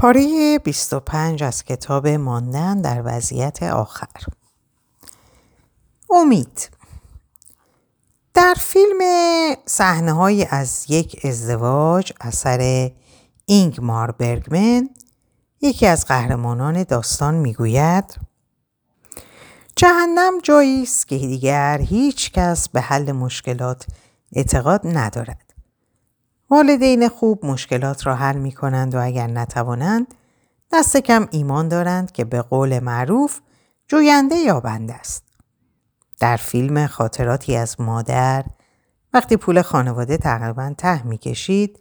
پاره 25 از کتاب ماندن در وضعیت آخر. امید. در فیلم صحنه‌هایی از یک ازدواج اثر اینگمار برگمن، یکی از قهرمانان داستان میگوید: جهنم جایی است که دیگر هیچ کس به حل مشکلات اعتقاد ندارد. والدین خوب مشکلات را حل می کنند و اگر نتوانند دست کم ایمان دارند که به قول معروف جوینده یابنده است. در فیلم خاطراتی از مادر، وقتی پول خانواده تقریباً ته می کشید،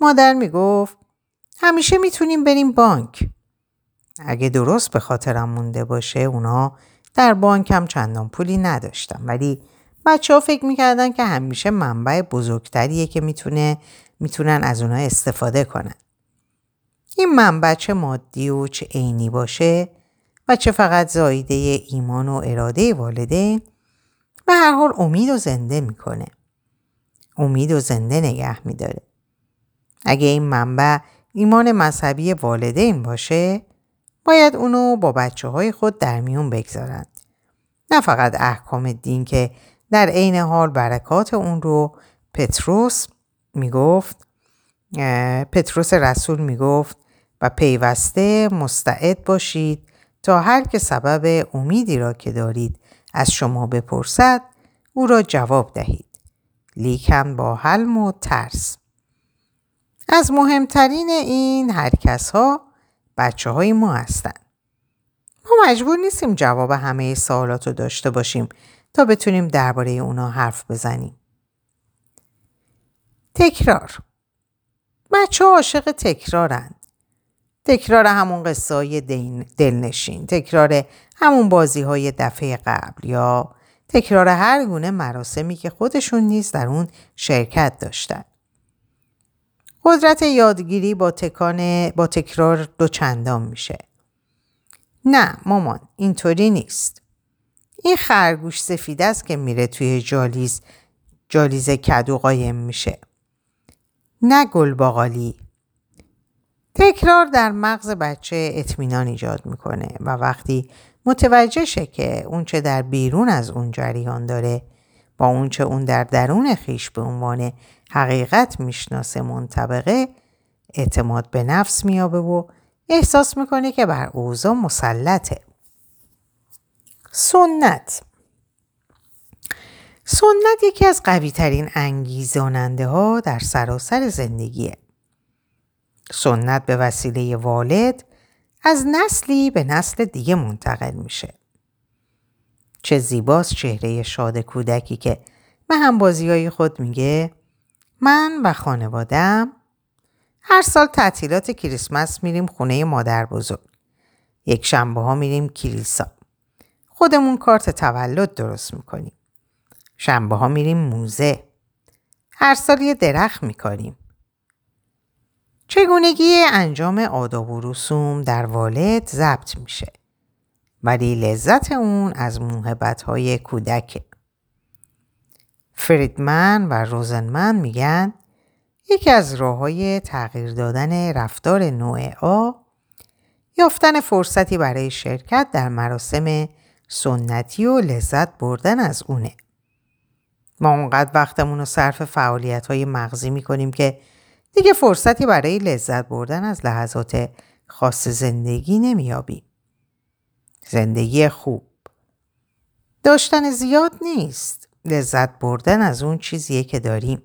مادر می گفت همیشه می تونیم بریم بانک. اگه درست به خاطرم مونده باشه اونا در بانک هم چندان پولی نداشتن، ولی بچه‌ها فکر می‌کردن که همیشه منبع بزرگتریه که میتونن از اونها استفاده کنن. این منبع چه مادی و چه عینی باشه و چه فقط زایده ایمان و اراده والدین، به هر حال امید و زنده میکنه. امید و زنده نگه میداره. اگه این منبع ایمان مذهبی والدین باشه، باید اونو با بچه‌های خود در میون بگذارن. نه فقط احکام دین که در عین حال برکات اون رو پتروس رسول میگفت و پیوسته مستعد باشید تا هر که سبب امیدی را که دارید از شما بپرسد او را جواب دهید، لیکن با حلم و ترس. از مهمترین این هرکس ها بچه های ما هستند. ما مجبور نیستیم جواب همه سوالات رو داشته باشیم تا بتونیم درباره اونا حرف بزنیم. تکرار. بچه‌ها عاشق تکرارند. تکرار همون قصه‌های دلنشین، تکرار همون بازی‌های دفعه قبل یا تکرار هر گونه مراسمی که خودشون نیز در اون شرکت داشتن. قدرت یادگیری با تکرار دوچندان میشه. نه مامان، اینطوری نیست. این خرگوش سفید است که میره توی جالیز کدو قایم میشه، نه گل باقالی. تکرار در مغز بچه اطمینان ایجاد میکنه و وقتی متوجه شه که اون چه در بیرون از اون جریان داره با اون چه اون در درون خیش به عنوان حقیقت میشناسه منطبقه، اعتماد به نفس میابه و احساس میکنه که بر اوضاع مسلطه. سنت یکی از قوی ترین انگیزاننده ها در سراسر زندگیه. سنت به وسیله والد از نسلی به نسل دیگه منتقل میشه. چه زیباست چهره شاد کودکی که به همبازی های خود میگه من و خانواده‌ام هر سال تعطیلات کریسمس میریم خونه مادر بزرگ. یک شنبه ها میریم کلیسا. خودمون کارت تولد درست میکنیم. شنبه ها میریم موزه. هر سال یه درخت میکاریم. چگونگی انجام آداب و رسوم در والد ضبط میشه. ولی لذت اون از موهبت‌های کودکه. فریدمن و روزنمن میگن یکی از راه‌های تغییر دادن رفتار نوع آ یافتن فرصتی برای شرکت در مراسم سنتی و لذت بردن از اونه. ما اونقدر وقتمون رو صرف فعالیت‌های مغزی می‌کنیم که دیگه فرصتی برای لذت بردن از لحظات خاص زندگی نمی‌یابیم. زندگی خوب داشتن زیاد نیست، لذت بردن از اون چیزیه که داریم.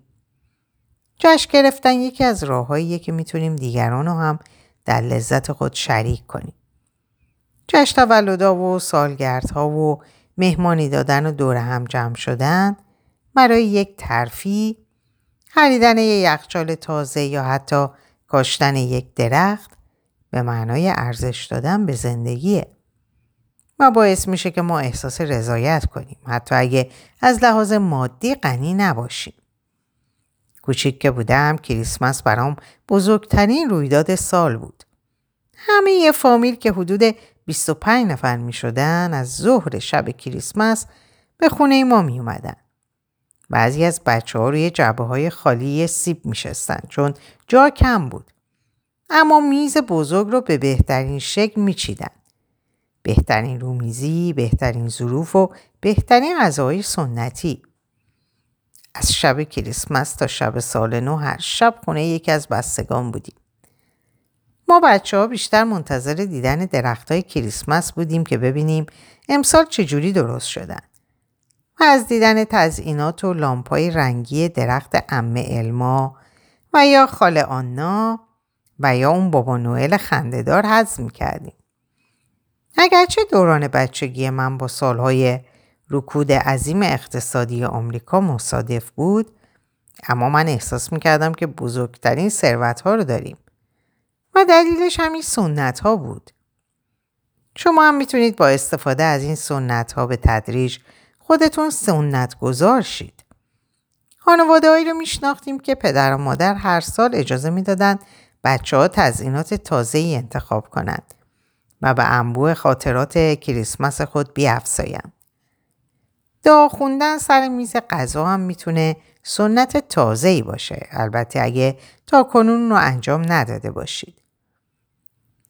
جشن گرفتن یکی از راه‌هاییه که می‌تونیم دیگران رو هم در لذت خود شریک کنیم. جشن تولدها و سالگردها و مهمانی دادن و دور هم جمع شدن برای یک ترفیع، خریدن یک یخچال تازه یا حتی کاشتن یک درخت به معنای ارزش دادن به زندگیه و باعث میشه که ما احساس رضایت کنیم، حتی اگه از لحاظ مادی غنی نباشیم. کوچیک که بودم کریسمس برام بزرگترین رویداد سال بود. همه یه فامیل که حدود 25 نفر می شدن از ظهر شب کریسمس به خونه ما می اومدن. بعضی از بچه ها روی جعبه های خالی سیب می شستن چون جا کم بود. اما میز بزرگ رو به بهترین شکل میچیدن. بهترین رومیزی، بهترین ظروف و بهترین غذاهای سنتی. از شب کریسمس تا شب سال نو هر شب خونه یکی از بستگان بودیم. ما بچه ها بیشتر منتظر دیدن درختای کریسمس بودیم که ببینیم امسال چجوری درست شدن. و از دیدن تزئینات و لامپای رنگی درخت عمه علما و یا خاله آنا و یا اون بابا نوئل خنده‌دار حظ می‌کردیم. اگرچه دوران بچگی من با سالهای رکود عظیم اقتصادی آمریکا مصادف بود، اما من احساس می‌کردم که بزرگترین ثروت‌ها رو داریم و دلیلش همین سنت‌ها بود. شما هم می‌تونید با استفاده از این سنت‌ها به تدریج خودتون سنت گذار شید. خانواده‌هایی رو می‌شناختیم که پدر و مادر هر سال اجازه می‌دادن بچه‌ها تزیینات تازه‌ای انتخاب کنند و به انبوه خاطرات کریسمس خود بیفزایند. دعا خوندن سر میز غذا هم میتونه سنت تازه‌ای باشه، البته اگه تا کنون رو انجام نداده باشید.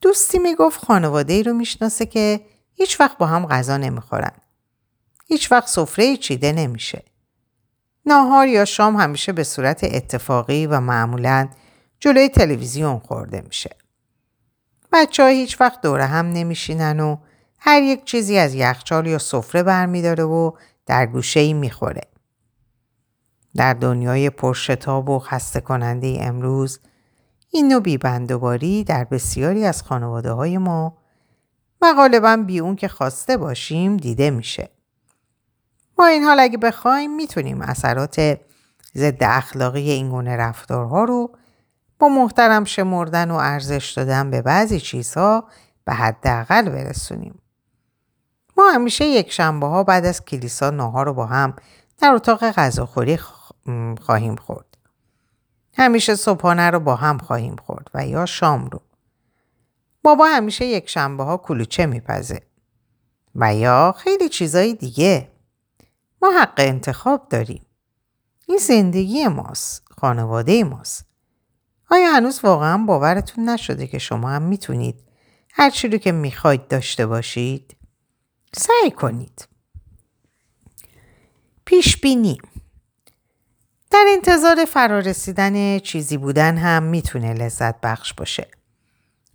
دوستی میگفت خانواده‌ای رو میشناسه که هیچ وقت با هم غذا نمیخورن. هیچ وقت سفره چیده نمیشه. ناهار یا شام همیشه به صورت اتفاقی و معمولاً جلوی تلویزیون خورده میشه. بچه‌ها هیچ وقت دور هم نمیشینن و هر یک چیزی از یخچال یا سفره برمی‌داره و در گوشه‌ای می‌خوره. در دنیای پرشتاب و خسته کننده امروز این نوع بی‌بندوباری در بسیاری از خانواده‌های ما و غالباً بی اون که خواسته باشیم دیده میشه. با این حال اگه بخوایم میتونیم اثرات ضد اخلاقی این گونه رفتارها رو با محترم شمردن و ارزش دادن به بعضی چیزها به حداقل برسونیم. ما همیشه یک شنبه ها بعد از کلیسا ناهار رو با هم در اتاق غذاخوری خواهیم خورد. همیشه صبحانه رو با هم خواهیم خورد و یا شام رو. بابا همیشه یک شنبه ها کلوچه میپزه و یا خیلی چیزای دیگه. ما حق انتخاب داریم. این زندگی ماست، خانواده ماست. آیا هنوز واقعا باورتون نشده که شما هم میتونید هر چی رو که میخواید داشته باشید؟ سعی کنید. پیش بینی. در انتظار فرارسیدن چیزی بودن هم میتونه لذت بخش باشه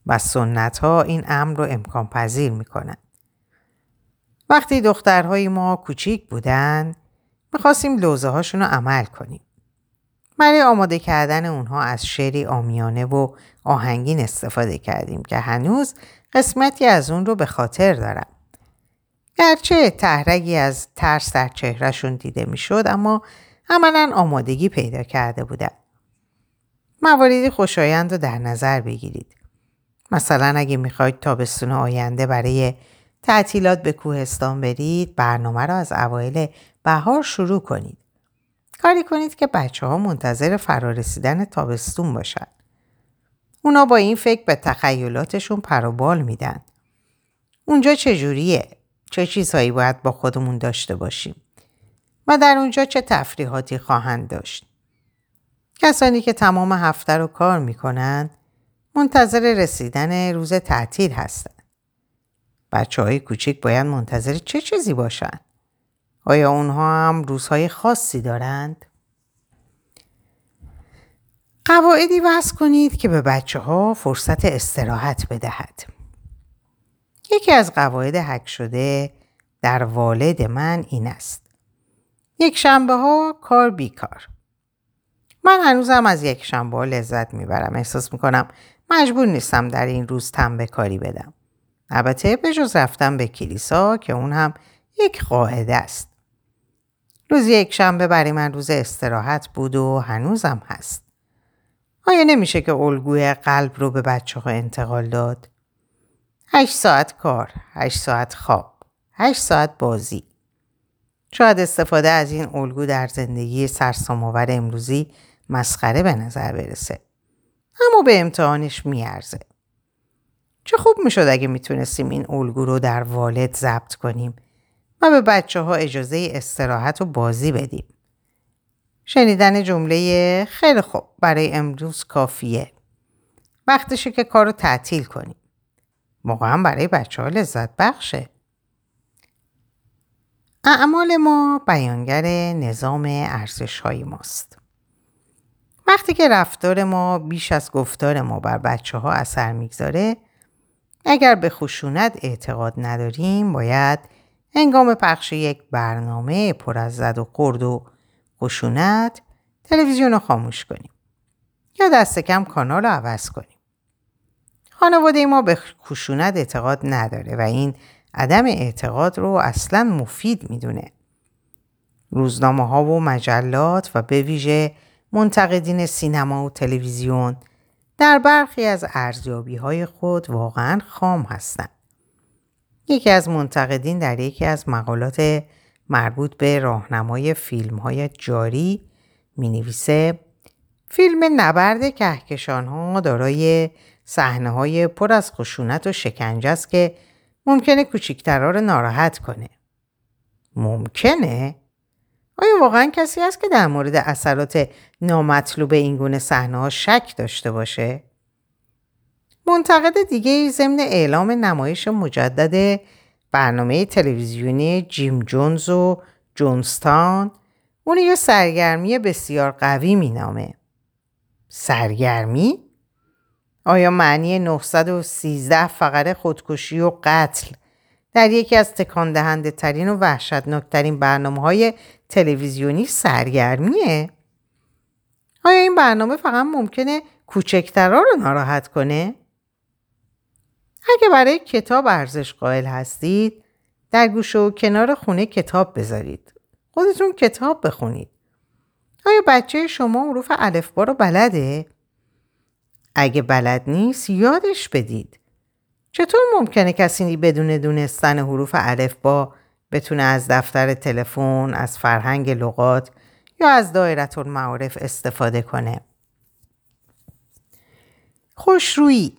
و سنت ها این امر رو امکان پذیر میکنن. وقتی دخترهای ما کوچیک بودن میخواستیم لوزه هاشون رو عمل کنیم. برای آماده کردن اونها از شعری عامیانه و آهنگین استفاده کردیم که هنوز قسمتی از اون رو به خاطر دارم. گرچه تهرگی از ترس در چهرهشون دیده میشد، اما عملاً آمادگی پیدا کرده بودن. مواردی خوشایند رو در نظر بگیرید. مثلا اگه میخواید تابستون آینده برای تعطیلات به کوهستان برید، برنامه رو از اوایل بهار شروع کنید. کاری کنید که بچه ها منتظر فرارسیدن تابستون باشن. اونا با این فکر به تخیلاتشون پروبال میدن. اونجا چجوریه؟ چه چیزهایی باید با خودمون داشته باشیم؟ و در اونجا چه تفریحاتی خواهند داشت؟ کسانی که تمام هفته رو کار میکنن منتظر رسیدن روز تعطیل هستن. بچه های کوچیک باید منتظر چه چیزی باشن؟ آیا اونها هم روزهای خاصی دارند؟ قواعدی وضع کنید که به بچه ها فرصت استراحت بدهد. یکی از قواعد حک شده در والد من این است: یک شنبه ها کار بیکار. من هنوزم از یک شنبه ها لذت میبرم. احساس میکنم مجبور نیستم در این روز تن به کاری بدم. البته به جز رفتن به کلیسا که اون هم یک قاعده است. روز یک شنبه برای من روز استراحت بود و هنوزم هست. آیا نمیشه که الگوی قلب رو به بچه ها انتقال داد؟ 8 ساعت کار، 8 ساعت خواب، 8 ساعت بازی. شاید استفاده از این الگو در زندگی سرسام‌آور امروزی مسخره به نظر برسه، اما به امتحانش میارزه. چه خوب میشد اگه میتونستیم این الگو رو در والد ضبط کنیم و به بچه ها اجازه استراحت و بازی بدیم. شنیدن جمله خیلی خوب برای امروز کافیه وقتشه که کارو تعطیل کنیم. موقع هم برای بچه ها لذت بخشه. اعمال ما بیانگر نظام ارزش های ماست. وقتی که رفتار ما بیش از گفتار ما بر بچه ها اثر میگذاره، اگر به خشونت اعتقاد نداریم، باید هنگام پخش یک برنامه پر از زد و خورد و خشونت تلویزیون رو خاموش کنیم یا دست کم کانال رو عوض کنیم. خانواده ما به خشونت اعتقاد نداره و این عدم اعتقاد رو اصلا مفید میدونه. روزنامه ها و مجلات و به ویژه منتقدین سینما و تلویزیون در برخی از ارزیابی های خود واقعا خام هستند. یکی از منتقدین در یکی از مقالات مربوط به راهنمای فیلم‌های جاری می‌نویسه: فیلم نبرد کهکشان‌ها دارای صحنه‌های پر از خشونت و شکنجه است که ممکنه کوچکترها رو ناراحت کنه. ممکنه؟ آیا واقعا کسی هست که در مورد اثرات نامطلوب این گونه صحنه‌ها شک داشته باشه؟ منتقد دیگه ضمن اعلام نمایش مجدد برنامه تلویزیونی جیم جونز و جونستان اون یه سرگرمی بسیار قوی مینامه. سرگرمی؟ آیا معنی 913 فقره خودکشی و قتل در یکی از تکاندهنده ترین و وحشتناکترین برنامه‌های تلویزیونی سرگرمیه؟ آیا این برنامه فقط ممکنه کوچکترها رو ناراحت کنه؟ اگه برای کتاب ارزش قائل هستید، در گوشه و کنار خونه کتاب بذارید. خودتون کتاب بخونید. آیا بچه شما حروف الفبا رو بلده؟ اگه بلد نیست، یادش بدید. چطور ممکنه کسی بدون دونستن حروف الفبا بتونه از دفتر تلفن، از فرهنگ لغات یا از دایره المعارف استفاده کنه؟ خوشرویی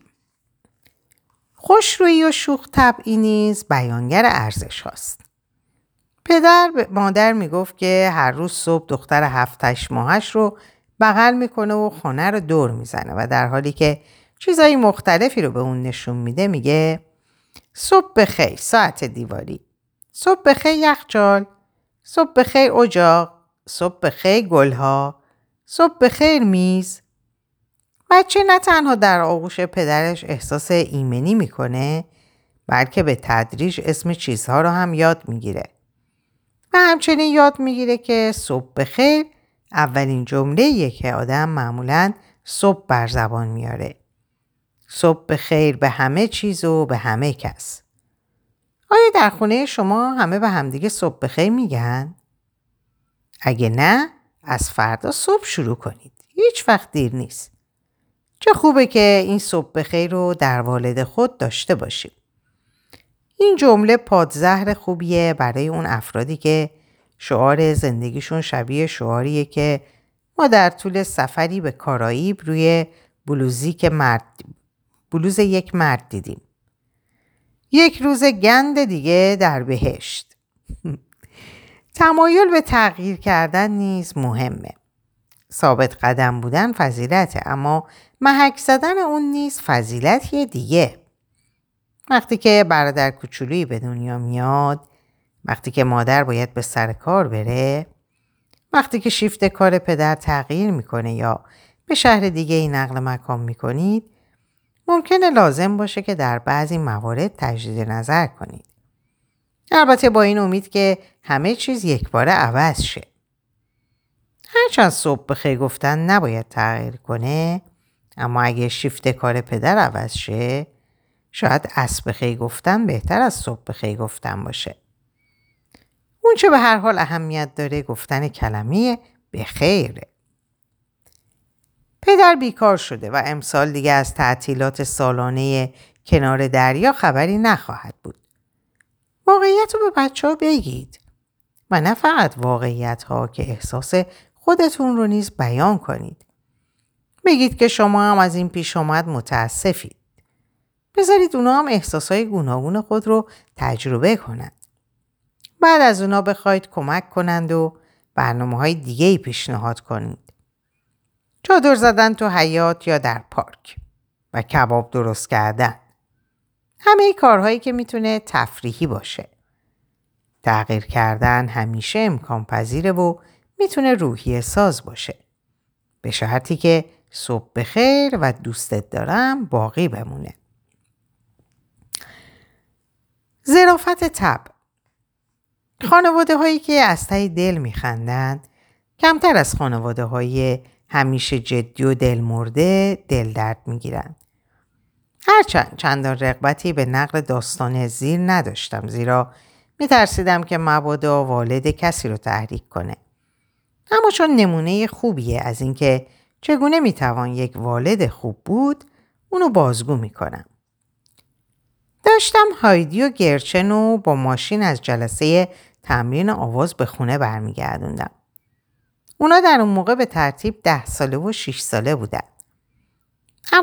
و شوخ طبعی نیز بیانگر ارزش هاست. پدر به مادر میگفت که هر روز صبح دختر 7-8 ماهش رو بغل میکنه و خانه رو دور میزنه و در حالی که چیزای مختلفی رو به اون نشون میده میگه: صبح بخیر ساعت دیواری، صبح بخیر یخچال، صبح بخیر اجاق، صبح بخیر گلها، صبح بخیر میز. بچه نه تنها در آغوش پدرش احساس ایمنی میکنه، بلکه به تدریج اسم چیزها رو هم یاد میگیره و همچنین یاد میگیره که صبح بخیر اولین جمله‌ایه که آدم معمولاً صبح بر زبان میاره. صبح بخیر به همه چیز و به همه کس. آیا در خونه شما همه به همدیگه صبح بخیر میگن؟ اگه نه، از فردا صبح شروع کنید. هیچ وقت دیر نیست. چه خوبه که این صبح بخیر رو در والد خود داشته باشیم. این جمله پادزهر خوبیه برای اون افرادی که شعار زندگیشون شبیه شعاریه که ما در طول سفری به کارائیب روی بلوز یک مرد دیدیم. یک روز گند دیگه در بهشت. تمایل به تغییر کردن نیز مهمه. ثابت قدم بودن فضیلته، اما محک زدن اون نیز فضیلتیه دیگه. وقتی که برادر کوچولویی به دنیا میاد، وقتی که مادر باید به سر کار بره، وقتی که شیفت کار پدر تغییر میکنه یا به شهر دیگه ای نقل مکان میکنید، ممکنه لازم باشه که در بعضی موارد تجدید نظر کنید. البته با این امید که همه چیز یک باره عوض شه. هرچند صبح بخیر گفتن نباید تغییر کنه، اما اگه شیفت کار پدر عوض شه، شاید عصر بخیر گفتن بهتر از صبح بخیر گفتن باشه. اون چه به هر حال اهمیت داره گفتن کلمه بخیره. پدر بیکار شده و امسال دیگه از تعطیلات سالانه کنار دریا خبری نخواهد بود. واقعیت رو به بچه ها بگید و نه فقط واقعیت ها، که احساس خودتون رو نیز بیان کنید. بگید که شما هم از این پیش اومد متاسفید. بذارید اونا هم احساسای گوناگون خود رو تجربه کنند. بعد از اونا بخواید کمک کنند و برنامه‌های دیگه‌ای پیشنهاد کنید. چادر زدن تو حیاط یا در پارک. و کباب درست کردن. همه کارهایی که میتونه تفریحی باشه. تغییر کردن همیشه امکان پذیره و میتونه روحیه ساز باشه. به شرطی که صبح بخیر و دوستت دارم باقی بمونه. ظرافت طبع. خانواده هایی که از ته دل میخندند کمتر از خانواده های همیشه جدی و دل مرده دل درد میگیرند. هرچند چندان رغبتی به نقل داستان زیر نداشتم، زیرا میترسیدم که مبادا والد کسی رو تحریک کنه. اما چون نمونه خوبیه از اینکه چگونه میتوان یک والد خوب بود، اونو بازگو میکنم. داشتم هایدی و گرچن رو با ماشین از جلسه تمرین آواز به خونه برمیگردوندم. اونا در اون موقع به ترتیب 10 ساله و 6 ساله بودن.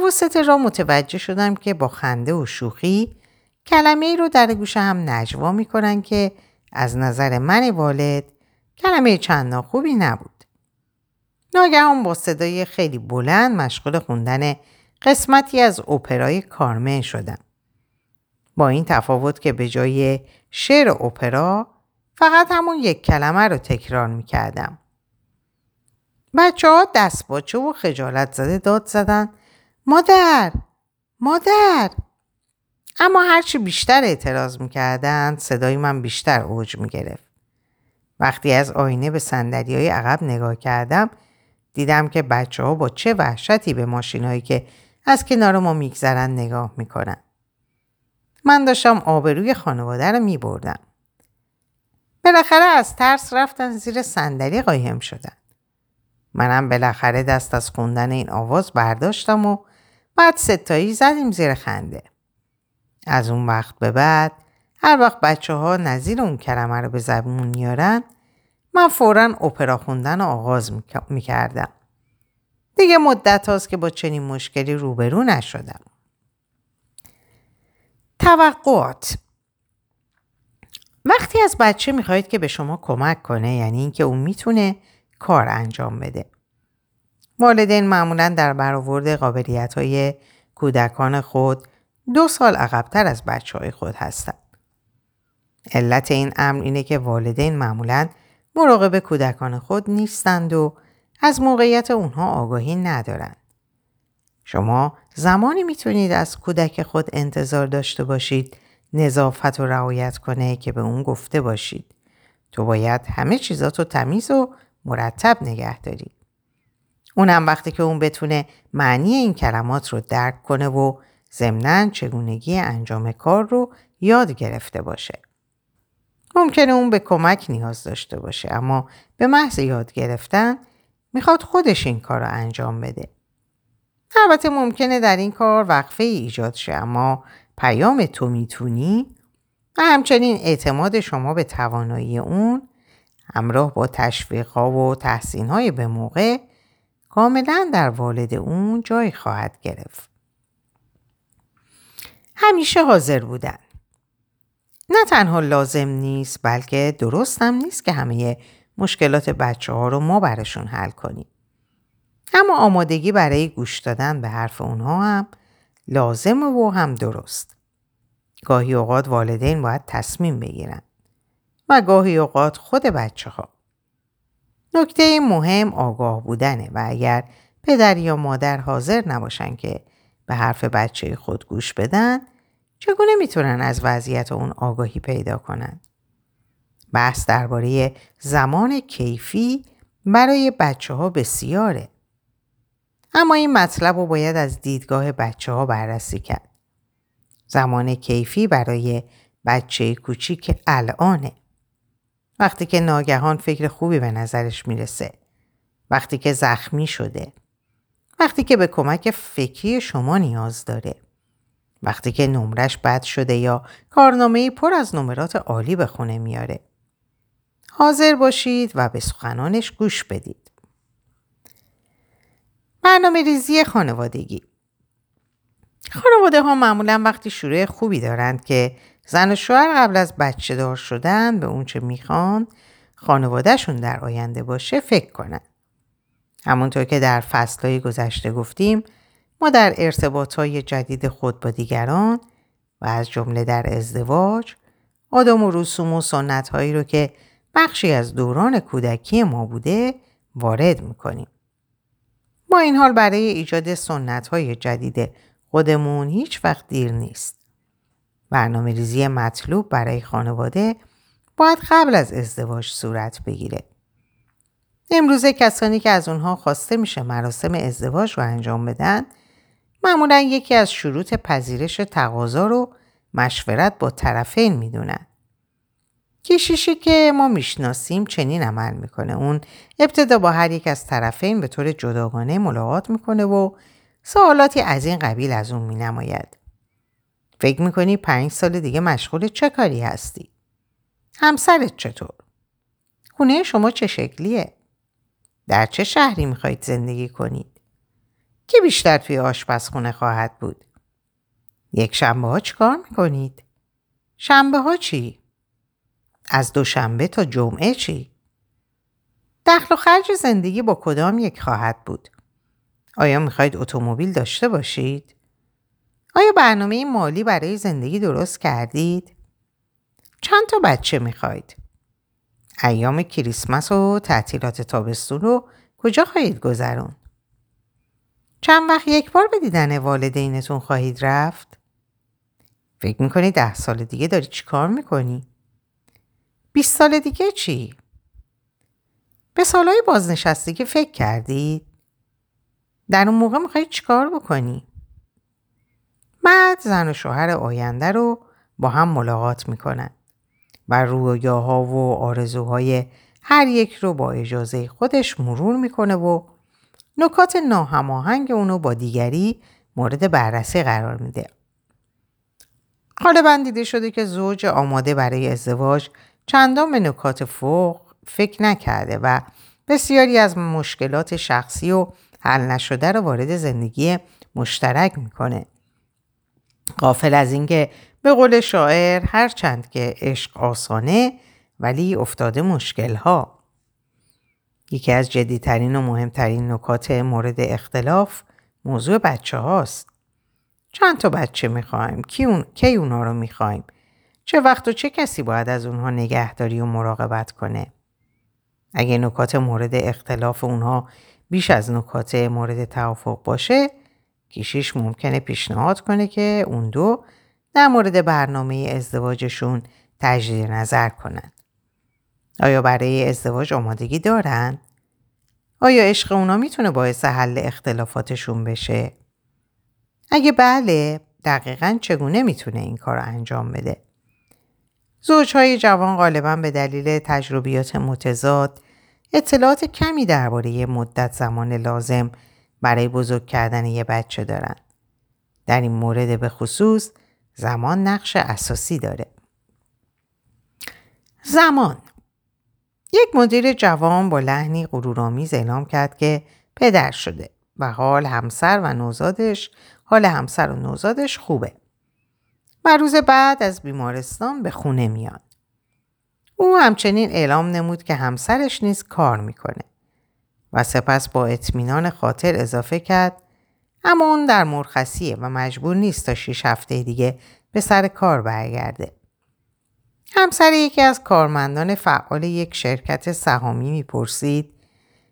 اواسط راه متوجه شدم که با خنده و شوخی کلمه ای رو در گوش هم نجوا می کنن که از نظر من والد کلمه چندان خوبی نبود. ناگهان با صدای خیلی بلند مشغول خوندن قسمتی از اپرای کارمن شدم. با این تفاوت که به جای شعر اپرا فقط همون یک کلمه رو تکرار می کردم. بچه ها دست باچه و خجالت زده داد زدن مادر! مادر! اما هرچی بیشتر اعتراض میکردن صدای من بیشتر اوج میگرفت. وقتی از آینه به صندلی‌های عقب نگاه کردم دیدم که بچه ها با چه وحشتی به ماشین‌هایی که از کنار ما میگذرن نگاه میکنن. من داشتم آبروی خانواده رو میبردم. بالاخره از ترس رفتن زیر صندلی قایم شدن. منم بالاخره دست از خوندن این آواز برداشتم و بعد ستایی زدیم زیر خنده. از اون وقت به بعد هر وقت بچه ها نظیر اون کلمه رو به زبون میارن من فوراً اپرا خوندن رو آغاز میکردم. دیگه مدت هاست که با چنین مشکلی روبرو نشدم. توقعات. وقتی از بچه میخواید که به شما کمک کنه یعنی اینکه اون میتونه کار انجام بده. والدین معمولاً در برآورد قابلیت‌های کودکان خود 2 سال عقب‌تر از بچه‌های خود هستند. علت این امر اینه که والدین معمولاً مراقب کودکان خود نیستند و از موقعیت اونها آگاهی ندارند. شما زمانی میتونید از کودک خود انتظار داشته باشید نظافت و رعایت کنه که به اون گفته باشید تو باید همه چیزاتو تمیز و مرتب نگه داری. اونم وقتی که اون بتونه معنی این کلمات رو درک کنه و ضمناً چگونگی انجام کار رو یاد گرفته باشه. ممکنه اون به کمک نیاز داشته باشه اما به محض یاد گرفتن میخواد خودش این کار رو انجام بده. البته ممکنه در این کار وقفه ایجاد شه اما پیام تو میتونی و همچنین اعتماد شما به توانایی اون همراه با تشویق‌ها و تحسین‌های به موقع کاملاً در والد اون جای خواهد گرفت. همیشه حاضر بودن. نه تنها لازم نیست بلکه درست هم نیست که همه مشکلات بچه‌ها رو ما براشون حل کنیم. اما آمادگی برای گوش دادن به حرف اونها هم لازمه و هم درست. گاهی اوقات والدین باید تصمیم بگیرن. و گاهی اوقات خود بچه ها. نکته مهم آگاه بودنه و اگر پدر یا مادر حاضر نباشن که به حرف بچه خود گوش بدن چگونه میتونن از وضعیت اون آگاهی پیدا کنن؟ بحث درباره زمان کیفی برای بچه ها بسیاره. اما این مطلب رو باید از دیدگاه بچه ها بررسی کرد. زمان کیفی برای بچه کوچیک الانه. وقتی که ناگهان فکر خوبی به نظرش میرسه، وقتی که زخمی شده، وقتی که به کمک فکری شما نیاز داره، وقتی که نمرش بد شده یا کارنامه‌ای پر از نمرات عالی به خونه میاره. حاضر باشید و به سخنانش گوش بدید. برنامه‌ریزی خانوادگی. خانواده ها معمولاً وقتی شروع خوبی دارند که زن و شوهر قبل از بچه دار شدن به اون چه میخوان خانوادهشون در آینده باشه فکر کنن. همونطور که در فصلهای گذشته گفتیم ما در ارتباط‌های جدید خود با دیگران و از جمله در ازدواج، آداب و رسوم و سنت‌هایی رو که بخشی از دوران کودکی ما بوده وارد می‌کنیم. با این حال برای ایجاد سنت‌های جدید خودمون هیچ وقت دیر نیست. برنامه‌ریزی مطلوب برای خانواده باید قبل از ازدواج صورت بگیره. امروزه کسانی که از اونها خواسته میشه مراسم ازدواج رو انجام بدن، معمولاً یکی از شروط پذیرش تقاضا رو مشورت با طرفین میدونن. کشیشی که ما میشناسیم چنین عمل میکنه. اون ابتدا با هر یک از طرفین به طور جداگانه ملاقات میکنه و سوالاتی از این قبیل از اون مینماید. فکر میکنی 5 سال دیگه مشغول چه کاری هستی؟ همسرت چطور؟ خونه شما چه شکلیه؟ در چه شهری میخواید زندگی کنید؟ کی بیشتر توی آشپزخونه خواهد بود؟ یک شنبه ها چی کار میکنید؟ شنبه ها چی؟ از دوشنبه تا جمعه چی؟ دخل و خرج زندگی با کدام یک خواهد بود؟ آیا میخواید اتومبیل داشته باشید؟ آیا برنامه مالی برای زندگی درست کردید؟ چند تا بچه میخواید؟ ایام کریسمس و تعطیلات تابستون رو کجا خواهید گذرون؟ چند وقت یک بار به دیدن والدینتون خواهید رفت؟ فکر میکنی 10 سال دیگه داری چی کار میکنی؟ 20 سال دیگه چی؟ به سالهای بازنشستگی فکر کردید؟ در اون موقع میخواید چی کار بکنی؟ بعد زن و شوهر آینده رو با هم ملاقات میکنن و رویاها و آرزوهای هر یک رو با اجازه خودش مرور میکنه و نکات ناهماهنگ اونو با دیگری مورد بررسی قرار میده. غالباً دیده شده که زوج آماده برای ازدواج چندان به نکات فوق فکر نکرده و بسیاری از مشکلات شخصی و حل نشده رو وارد زندگی مشترک میکنه. غافل از اینکه به قول شاعر هر چند که عشق آسانه ولی افتاده مشکل ها. یکی از جدیترین و مهمترین نکات مورد اختلاف موضوع بچه هاست. چند تا بچه میخوایم؟ کی اونا رو میخوایم؟ چه وقت و چه کسی باید از اونها نگهداری و مراقبت کنه؟ اگه نکات مورد اختلاف اونها بیش از نکات مورد توافق باشه، کشیش ممکنه پیشنهاد کنه که اون دو در مورد برنامه ازدواجشون تجدید نظر کنن. آیا برای ازدواج آمادگی دارن؟ آیا عشق اونا میتونه باعث حل اختلافاتشون بشه؟ اگه بله، دقیقاً چگونه میتونه این کار انجام بده؟ زوجهای جوان غالباً به دلیل تجربیات متضاد، اطلاعات کمی درباره مدت زمان لازم برای بزرگ کردن یه بچه دارن. در این مورد به خصوص زمان نقش اساسی داره. زمان. یک مدیر جوان با لحنی غرورآمیز اعلام کرد که پدر شده و حال همسر و نوزادش خوبه. و روز بعد از بیمارستان به خونه میاد. او همچنین اعلام نمود که همسرش نیز کار میکنه و سپس با اطمینان خاطر اضافه کرد اما اون در مرخصیه و مجبور نیست تا 6 هفته دیگه به سر کار برگرده. همسر یکی از کارمندان فعال یک شرکت سهامی میپرسید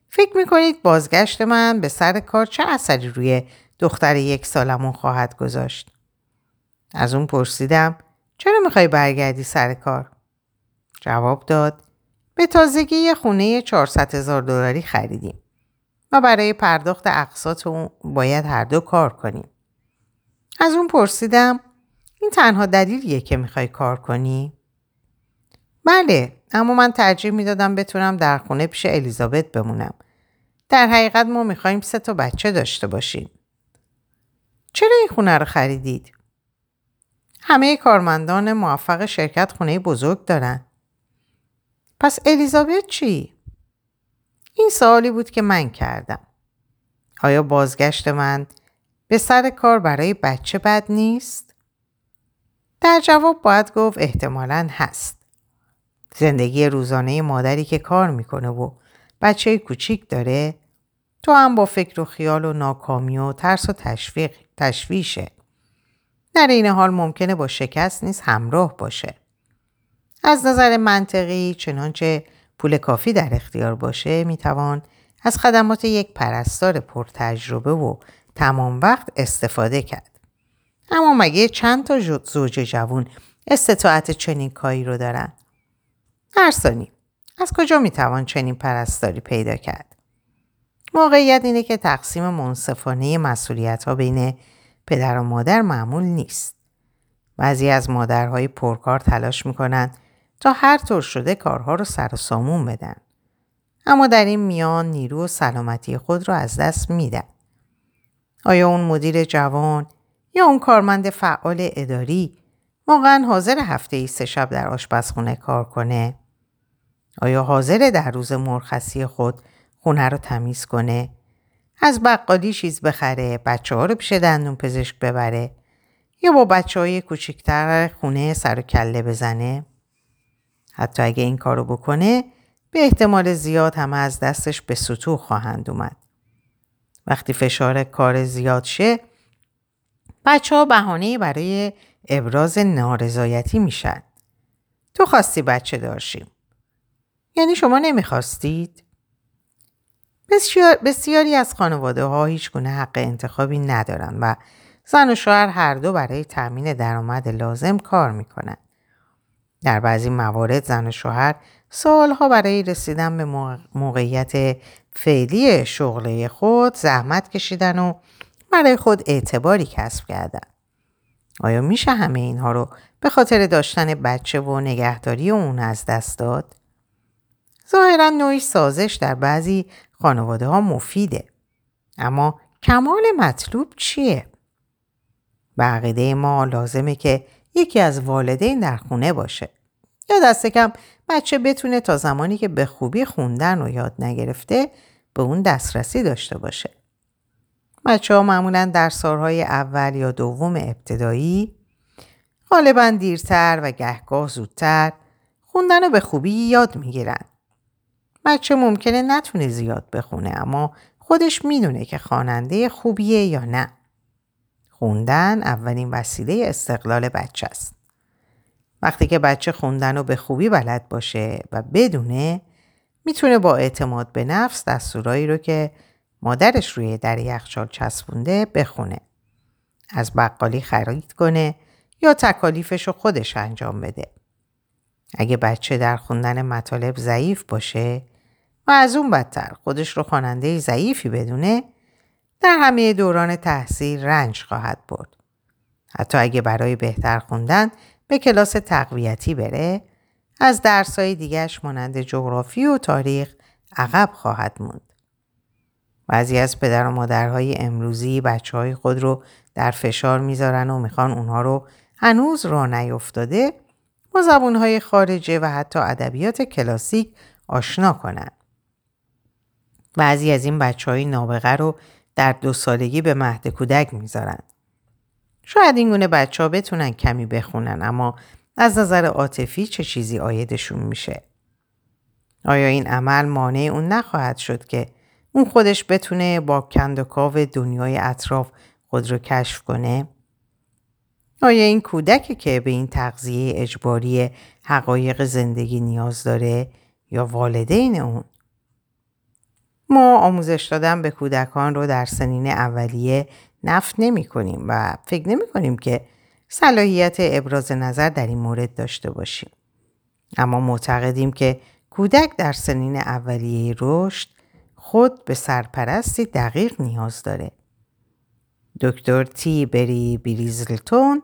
فکر میکنید بازگشت من به سر کار چه اثری روی دختر 1 سالمون خواهد گذاشت؟ از اون پرسیدم چرا میخوای برگردی سر کار؟ جواب داد به تازگی یه خونه $400,000 خریدیم و برای پرداخت اقساط اون باید هر دو کار کنیم. از اون پرسیدم این تنها دلیلیه که میخوای کار کنی؟ بله، اما من ترجیح میدادم بتونم در خونه پیش الیزابت بمونم. در حقیقت ما میخوایم 3 تا بچه داشته باشیم. چرا این خونه رو خریدید؟ همه کارمندان موفق شرکت خونه بزرگ دارن. پس الیزابت چی؟ این سوالی بود که من کردم. آیا بازگشت من به سر کار برای بچه بد نیست؟ در جواب باید گفت احتمالاً هست. زندگی روزانه مادری که کار میکنه و بچه کوچیک داره تو هم با فکر و خیال و ناکامی و ترس و تشویشه. در این حال ممکنه با شکست نیز همراه باشه. از نظر منطقی چنانچه پول کافی در اختیار باشه میتوان از خدمات یک پرستار پرتجربه و تمام وقت استفاده کرد. اما مگه چند تا زوج جوان استطاعت چنین کاری رو دارن؟ ارسانی، از کجا میتوان چنین پرستاری پیدا کرد؟ واقعیت اینه که تقسیم منصفانه مسئولیت ها بین پدر و مادر معمول نیست. بعضی از مادرهای پرکار تلاش میکنن تا هر طور شده کارها رو سر و سامون بدن. اما در این میان نیرو و سلامتی خود رو از دست میدن. آیا اون مدیر جوان یا اون کارمند فعال اداری واقعا حاضر هفته‌ای 3 شب در آشپزخونه کار کنه؟ آیا حاضر در روز مرخصی خود خونه رو تمیز کنه؟ از بقالی چیز بخره، بچه‌ها رو پیش دندون پزشک ببره یا با بچه‌های کوچیک‌تر خونه سر و کله بزنه؟ حتی اگه این کارو بکنه، به احتمال زیاد همه از دستش به سطوح خواهند اومد. وقتی فشار کار زیاد شه، بچه‌ها بهانه‌ای برای ابراز نارضایتی میشن. تو خواستی بچه دارشیم. یعنی شما نمیخواستید؟ بسیاری از خانواده ها هیچ گونه حق انتخابی ندارن و زن و شوهر هر دو برای تامین درآمد لازم کار میکنن. در بعضی موارد زن و شوهر سالها برای رسیدن به موقعیت فعلی شغلی خود زحمت کشیدن و برای خود اعتباری کسب کردن. آیا میشه همه اینها رو به خاطر داشتن بچه و نگهداری اون از دست داد؟ ظاهراً نوعی سازش در بعضی خانواده ها مفیده. اما کمال مطلوب چیه؟ به عقیده ما لازمه که یکی از والدین در خونه باشه. یا دست کم بچه بتونه تا زمانی که به خوبی خوندن و یاد نگرفته به اون دسترسی داشته باشه. بچه ها معمولاً در سالهای اول یا دوم ابتدایی، غالباً دیرتر و گهگاه زودتر، خوندن رو به خوبی یاد میگیرن. بچه ممکنه نتونه زیاد بخونه اما خودش میدونه که خواننده خوبیه یا نه. خوندن اولین وسیله استقلال بچه است. وقتی که بچه خوندن رو به خوبی بلد باشه و بدونه، میتونه با اعتماد به نفس دستورایی رو که مادرش روی در یخچال چسبونده بخونه، از بقالی خرید کنه یا تکالیفش رو خودش انجام بده. اگه بچه در خوندن مطالب ضعیف باشه و از اون بدتر خودش رو خواننده ضعیفی بدونه، در همه دوران تحصیل رنج خواهد برد. حتی اگه برای بهتر خوندن به کلاس تقویتی بره، از درسای دیگرش مانند جغرافی و تاریخ عقب خواهد موند. بعضی از پدر و مادرهای امروزی بچه‌های خود رو در فشار میذارن و میخوان اونها رو هنوز راه نیافتاده با زبونهای خارجه و حتی ادبیات کلاسیک آشنا کنن. بعضی از این بچه‌های نابغه رو در 2 سالگی به مهد کودک میذارن. شاید این گونه بچه‌ها بتونن کمی بخونن اما از نظر عاطفی چه چیزی عایدشون میشه؟ آیا این عمل مانع اون نخواهد شد که اون خودش بتونه با کندوکاو دنیای اطراف خود رو کشف کنه؟ آیا این کودکی که به این تغذیه اجباری حقایق زندگی نیاز داره یا والدین اون؟ ما آموزش دادن به کودکان رو در سنین اولیه نفی نمی کنیم و فکر نمی کنیم که صلاحیت ابراز نظر در این مورد داشته باشیم. اما معتقدیم که کودک در سنین اولیه رشد خود به سرپرستی دقیق نیاز داره. دکتر تیبری بریزلتون،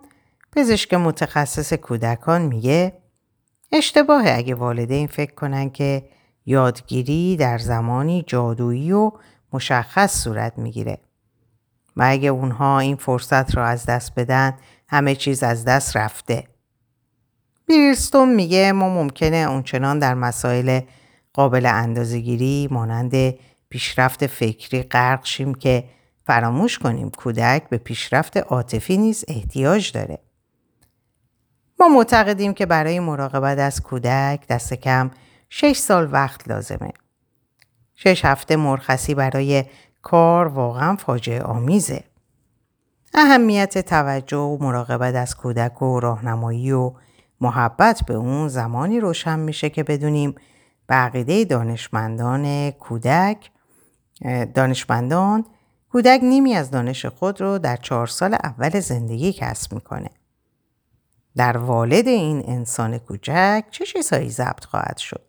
پزشک متخصص کودکان، میگه اشتباهه اگه والدین فکر کنن که یادگیری در زمانی جادویی و مشخص صورت میگیره و اگه اونها این فرصت رو از دست بدن همه چیز از دست رفته. بریزلتون میگه ما ممکنه اونچنان در مسائل قابل اندازه‌گیری مانند پیشرفت فکری غرق شیم که فراموش کنیم کودک به پیشرفت عاطفی نیز احتیاج داره. ما معتقدیم که برای مراقبت از کودک دست کم 6 سال وقت لازمه. 6 هفته مرخصی برای کار واقعا فاجعه آمیزه. اهمیت توجه و مراقبت از کودک و راهنمایی و محبت به اون زمانی روشن میشه که بدونیم به عقیده دانشمندان کودک نیمی از دانش خود رو در 4 سال اول زندگی کسب میکنه. در والد این انسان کوچک چه چیزهایی ضبط خواهد شد؟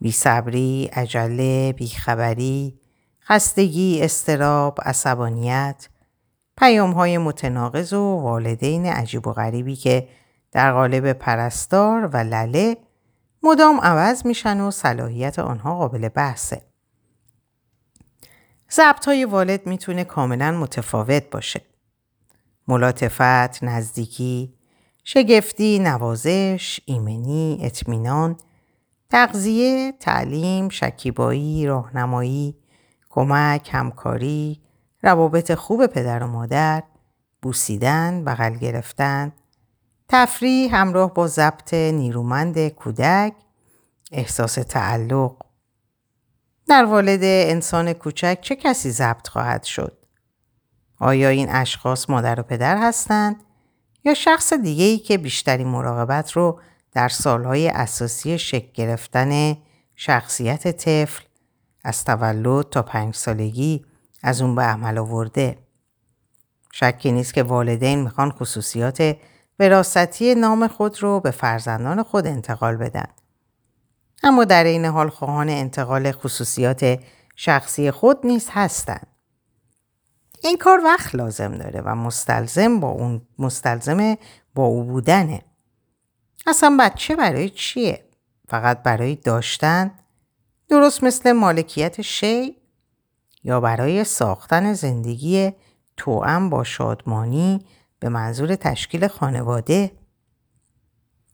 بی‌صبری، عجله، بیخبری، خستگی، اضطراب، عصبانیت، پیام‌های متناقض و والدین عجیب و غریبی که در قالب پرستار و لله مدام عوض میشن و صلاحیت آنها قابل بحثه. ضبط‌های والد میتونه کاملا متفاوت باشه. ملاتفت، نزدیکی، شگفتی، نوازش، ایمنی، اطمینان، تغذیه، تعلیم، شکیبایی، راهنمایی، کمک، همکاری، روابط خوب پدر و مادر، بوسیدن، بغل گرفتن، تفریح همراه با ضبط نیرومند کودک، احساس تعلق. در والد انسان کوچک چه کسی ضبط خواهد شد؟ آیا این اشخاص مادر و پدر هستند یا شخص دیگه‌ای که بیشترین مراقبت رو در سالهای اساسی شکل گرفتن شخصیت طفل از تولد تا 5 سالگی از اون به عمل آورده؟ شکی نیست که والدین میخوان خصوصیات وراثتی نام خود رو به فرزندان خود انتقال بدن، اما در این حال خواهان انتقال خصوصیات شخصی خود نیز هستند. این کار وقت لازم داره و مستلزم با او بودنه. اصلا بچه برای چیه؟ فقط برای داشتن، درست مثل مالکیت شی، یا برای ساختن زندگی توأم با شادمانی به منظور تشکیل خانواده؟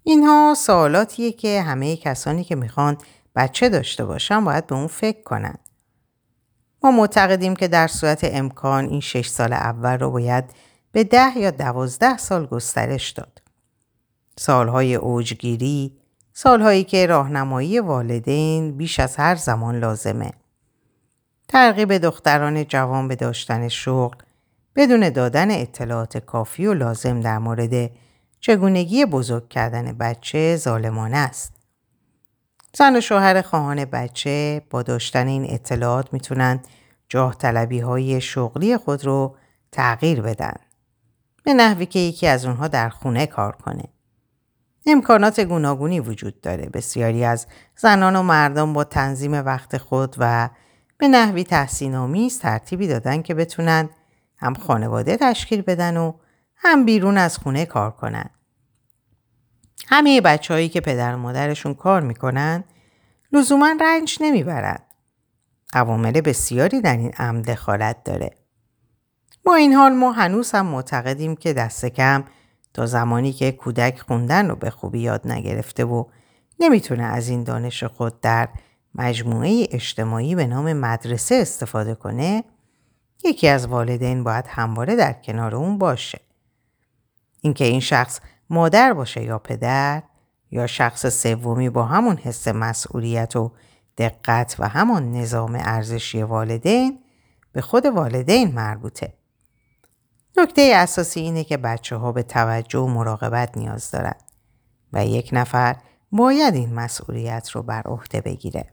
اینها سوالاتیه که همه کسانی که میخوان بچه داشته باشن باید به اون فکر کنن. ما معتقدیم که در صورت امکان این 6 سال اول رو باید به 10 یا 12 سال گسترش داد. سالهای اوجگیری، سالهایی که راهنمایی والدین بیش از هر زمان لازمه. ترغیب دختران جوان به داشتن شغل بدون دادن اطلاعات کافی و لازم در مورد چگونگی بزرگ کردن بچه ظالمانه است. زن و شوهر خواهان بچه با داشتن این اطلاعات میتونن جاه طلبی های شغلی خود رو تغییر بدن، به نحوی که یکی از اونها در خونه کار کنه. امکانات گوناگونی وجود داره. بسیاری از زنان و مردان با تنظیم وقت خود و به نحوی تحسین‌آمیز ترتیبی دادن که بتونن هم خانواده تشکیل بدن و هم بیرون از خونه کار کنن. همه بچه‌هایی که پدر و مادرشون کار میکنن لزوما رنج نمیبرن. عوامل بسیاری در این امر دخالت داره. با این حال ما هنوز هم معتقدیم که دست کم تا زمانی که کودک خوندن رو به خوبی یاد نگرفته و نمیتونه از این دانش خود در مجموعه اجتماعی به نام مدرسه استفاده کنه، یکی از والدین باید همواره در کنار اون باشه. اینکه این شخص مادر باشه یا پدر یا شخص سومی با همون حس مسئولیت و دقت و همون نظام ارزشی والدین به خود والدین مربوطه. نکته اساسی اینه که بچه‌ها به توجه و مراقبت نیاز دارن و یک نفر باید این مسئولیت رو بر عهده بگیره.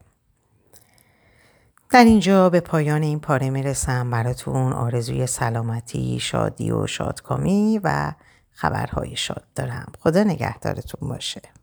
در اینجا به پایان این پاره میرسم. براتون آرزوی سلامتی، شادی و شادکامی و خبرهای شاد دارم. خدا نگهدارتون باشه.